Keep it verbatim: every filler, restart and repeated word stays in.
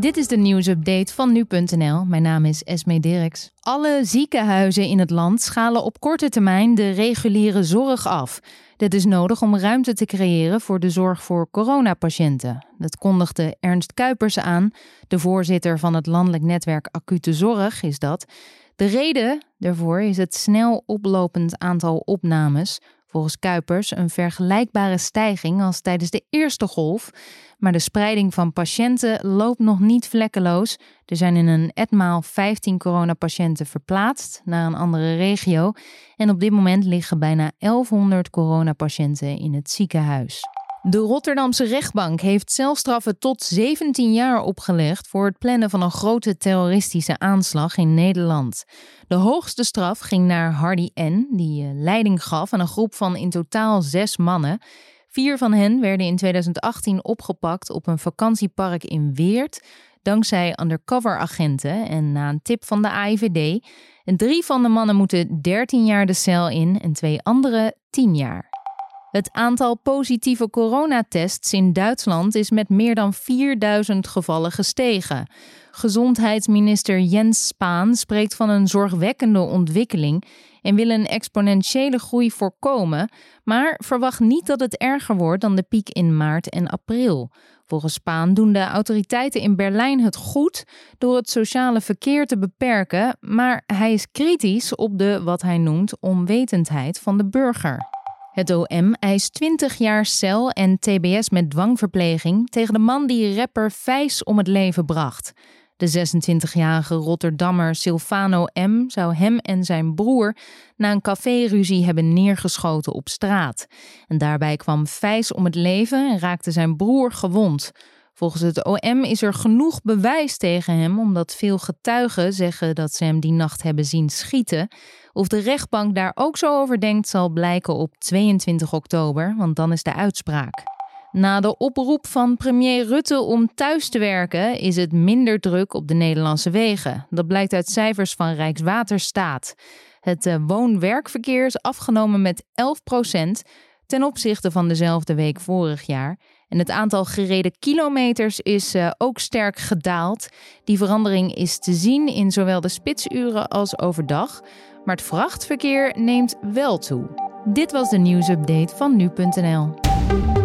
Dit is de nieuwsupdate van nu punt n l. Mijn naam is Esme Dirks. Alle ziekenhuizen in het land schalen op korte termijn de reguliere zorg af. Dit is nodig om ruimte te creëren voor de zorg voor coronapatiënten. Dat kondigde Ernst Kuipers aan. De voorzitter van het landelijk netwerk acute zorg is dat. De reden daarvoor is het snel oplopend aantal opnames. Volgens Kuipers een vergelijkbare stijging als tijdens de eerste golf. Maar de spreiding van patiënten loopt nog niet vlekkeloos. Er zijn in een etmaal vijftien coronapatiënten verplaatst naar een andere regio. En op dit moment liggen bijna elfhonderd coronapatiënten in het ziekenhuis. De Rotterdamse rechtbank heeft celstraffen tot zeventien jaar opgelegd voor het plannen van een grote terroristische aanslag in Nederland. De hoogste straf ging naar Hardy N., die leiding gaf aan een groep van in totaal zes mannen. Vier van hen werden in tweeduizend achttien opgepakt op een vakantiepark in Weert, dankzij undercoveragenten en na een tip van de A I V D. En drie van de mannen moeten dertien jaar de cel in en twee anderen tien jaar. Het aantal positieve coronatests in Duitsland is met meer dan vierduizend gevallen gestegen. Gezondheidsminister Jens Spahn spreekt van een zorgwekkende ontwikkeling en wil een exponentiële groei voorkomen, maar verwacht niet dat het erger wordt dan de piek in maart en april. Volgens Spahn doen de autoriteiten in Berlijn het goed door het sociale verkeer te beperken, maar hij is kritisch op de, wat hij noemt, onwetendheid van de burger. Het O M eist twintig jaar cel en T B S met dwangverpleging tegen de man die rapper Fijs om het leven bracht. De zesentwintigjarige Rotterdammer Silvano M. zou hem en zijn broer na een caféruzie hebben neergeschoten op straat. En daarbij kwam Fijs om het leven en raakte zijn broer gewond. Volgens het O M is er genoeg bewijs tegen hem, omdat veel getuigen zeggen dat ze hem die nacht hebben zien schieten. Of de rechtbank daar ook zo over denkt zal blijken op tweeëntwintig oktober, want dan is de uitspraak. Na de oproep van premier Rutte om thuis te werken is het minder druk op de Nederlandse wegen. Dat blijkt uit cijfers van Rijkswaterstaat. Het woon-werkverkeer is afgenomen met elf procent ten opzichte van dezelfde week vorig jaar. En het aantal gereden kilometers is uh, ook sterk gedaald. Die verandering is te zien in zowel de spitsuren als overdag. Maar het vrachtverkeer neemt wel toe. Dit was de nieuwsupdate van nu punt n l.